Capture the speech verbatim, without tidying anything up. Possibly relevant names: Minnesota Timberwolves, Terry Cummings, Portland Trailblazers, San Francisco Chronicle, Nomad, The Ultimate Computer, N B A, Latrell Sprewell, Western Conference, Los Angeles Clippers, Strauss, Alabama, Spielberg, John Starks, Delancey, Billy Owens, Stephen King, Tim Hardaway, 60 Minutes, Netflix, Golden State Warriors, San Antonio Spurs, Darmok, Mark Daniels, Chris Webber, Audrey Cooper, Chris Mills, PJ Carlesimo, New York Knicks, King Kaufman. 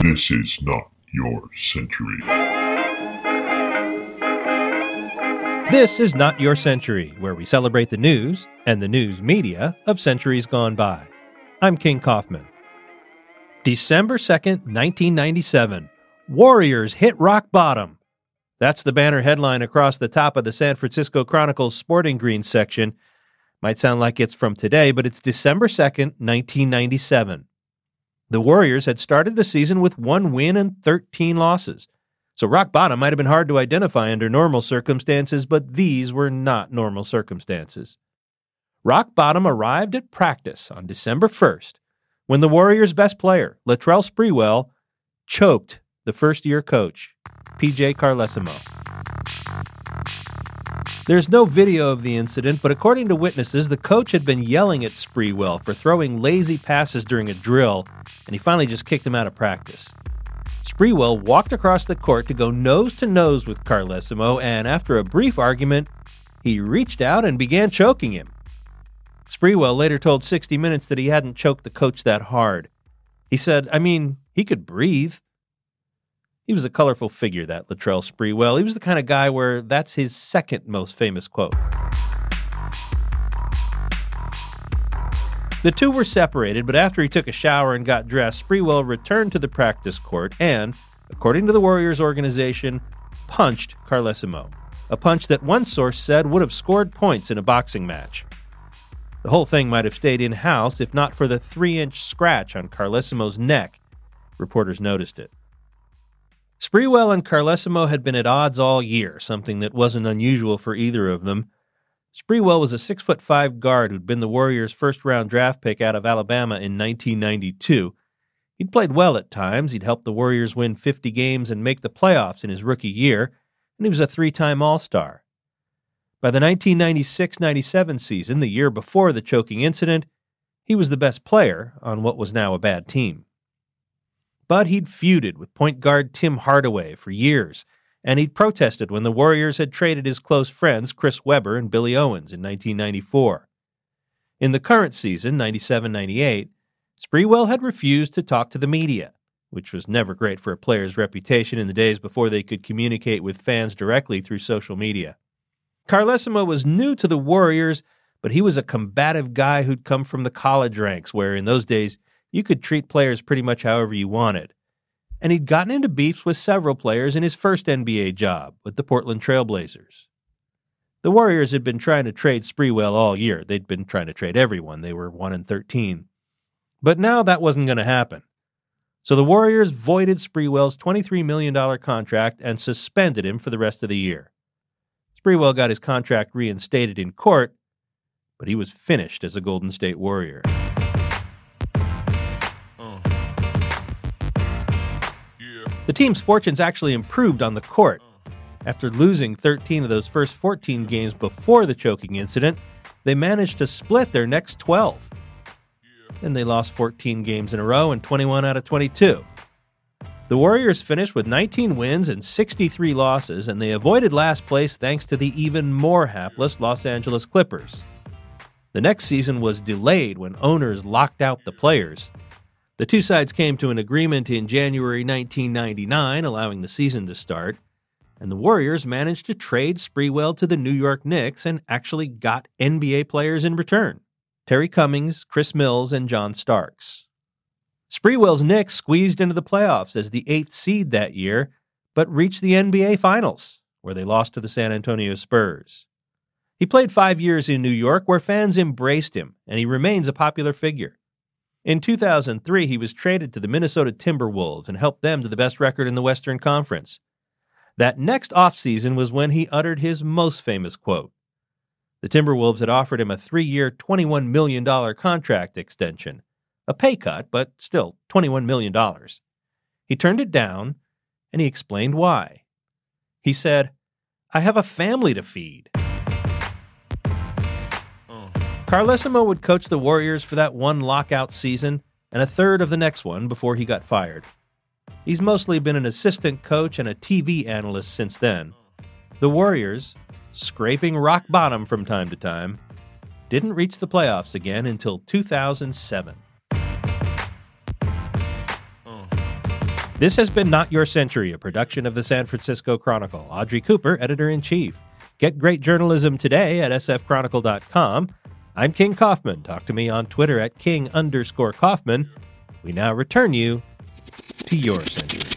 This is not your century. This is Not Your Century, where we celebrate the news and the news media of centuries gone by. I'm King Kaufman. December second, nineteen ninety-seven. Warriors hit rock bottom. That's the banner headline across the top of the San Francisco Chronicle's Sporting Greens section. Might sound like it's from today, but it's December second, nineteen ninety-seven. The Warriors had started the season with one win and thirteen losses. So rock bottom might have been hard to identify under normal circumstances, but these were not normal circumstances. Rock bottom arrived at practice on December first when the Warriors' best player, Latrell Sprewell, choked the first-year coach, P J Carlesimo. There's no video of the incident, but according to witnesses, the coach had been yelling at Sprewell for throwing lazy passes during a drill, and he finally just kicked him out of practice. Sprewell walked across the court to go nose-to-nose with Carlesimo, and after a brief argument, he reached out and began choking him. Sprewell later told sixty minutes that he hadn't choked the coach that hard. He said, I mean, he could breathe. He was a colorful figure, that Latrell Sprewell. He was the kind of guy where that's his second most famous quote. The two were separated, but after he took a shower and got dressed, Sprewell returned to the practice court and, according to the Warriors organization, punched Carlesimo, a punch that one source said would have scored points in a boxing match. The whole thing might have stayed in-house if not for the three-inch scratch on Carlesimo's neck. Reporters noticed it. Sprewell and Carlesimo had been at odds all year, something that wasn't unusual for either of them. Sprewell was a six foot five guard who'd been the Warriors' first-round draft pick out of Alabama in nineteen ninety-two. He'd played well at times. He'd helped the Warriors win fifty games and make the playoffs in his rookie year, and he was a three-time All-Star. By the nineteen ninety-six ninety-seven season, the year before the choking incident, he was the best player on what was now a bad team. But he'd feuded with point guard Tim Hardaway for years, and he'd protested when the Warriors had traded his close friends Chris Webber and Billy Owens in nineteen ninety-four. In the current season, ninety-seven ninety-eight, Sprewell had refused to talk to the media, which was never great for a player's reputation in the days before they could communicate with fans directly through social media. Carlesimo was new to the Warriors, but he was a combative guy who'd come from the college ranks, where in those days you could treat players pretty much however you wanted. And he'd gotten into beefs with several players in his first N B A job with the Portland Trailblazers. The Warriors had been trying to trade Sprewell all year. They'd been trying to trade everyone. They were one and thirteen. But now that wasn't going to happen. So the Warriors voided Sprewell's twenty-three million dollars contract and suspended him for the rest of the year. Sprewell got his contract reinstated in court, but he was finished as a Golden State Warrior. The team's fortunes actually improved on the court. After losing thirteen of those first fourteen games before the choking incident, they managed to split their next twelve. Then they lost fourteen games in a row and twenty-one out of twenty-two. The Warriors finished with nineteen wins and sixty-three losses, and they avoided last place thanks to the even more hapless Los Angeles Clippers. The next season was delayed when owners locked out the players. The two sides came to an agreement in January nineteen ninety-nine, allowing the season to start, and the Warriors managed to trade Sprewell to the New York Knicks and actually got N B A players in return: Terry Cummings, Chris Mills, and John Starks. Sprewell's Knicks squeezed into the playoffs as the eighth seed that year, but reached the N B A Finals, where they lost to the San Antonio Spurs. He played five years in New York, where fans embraced him, and he remains a popular figure. In two thousand three, he was traded to the Minnesota Timberwolves and helped them to the best record in the Western Conference. That next offseason was when he uttered his most famous quote. The Timberwolves had offered him a three-year, twenty-one million dollars contract extension, a pay cut, but still twenty-one million dollars. He turned it down, and he explained why. He said, I have a family to feed. Carlesimo would coach the Warriors for that one lockout season and a third of the next one before he got fired. He's mostly been an assistant coach and a T V analyst since then. The Warriors, scraping rock bottom from time to time, didn't reach the playoffs again until two thousand seven. Uh. This has been Not Your Century, a production of the San Francisco Chronicle. Audrey Cooper, editor-in-chief. Get great journalism today at s f chronicle dot com. I'm King Kaufman. Talk to me on Twitter at king underscore Kaufman. We now return you to your century.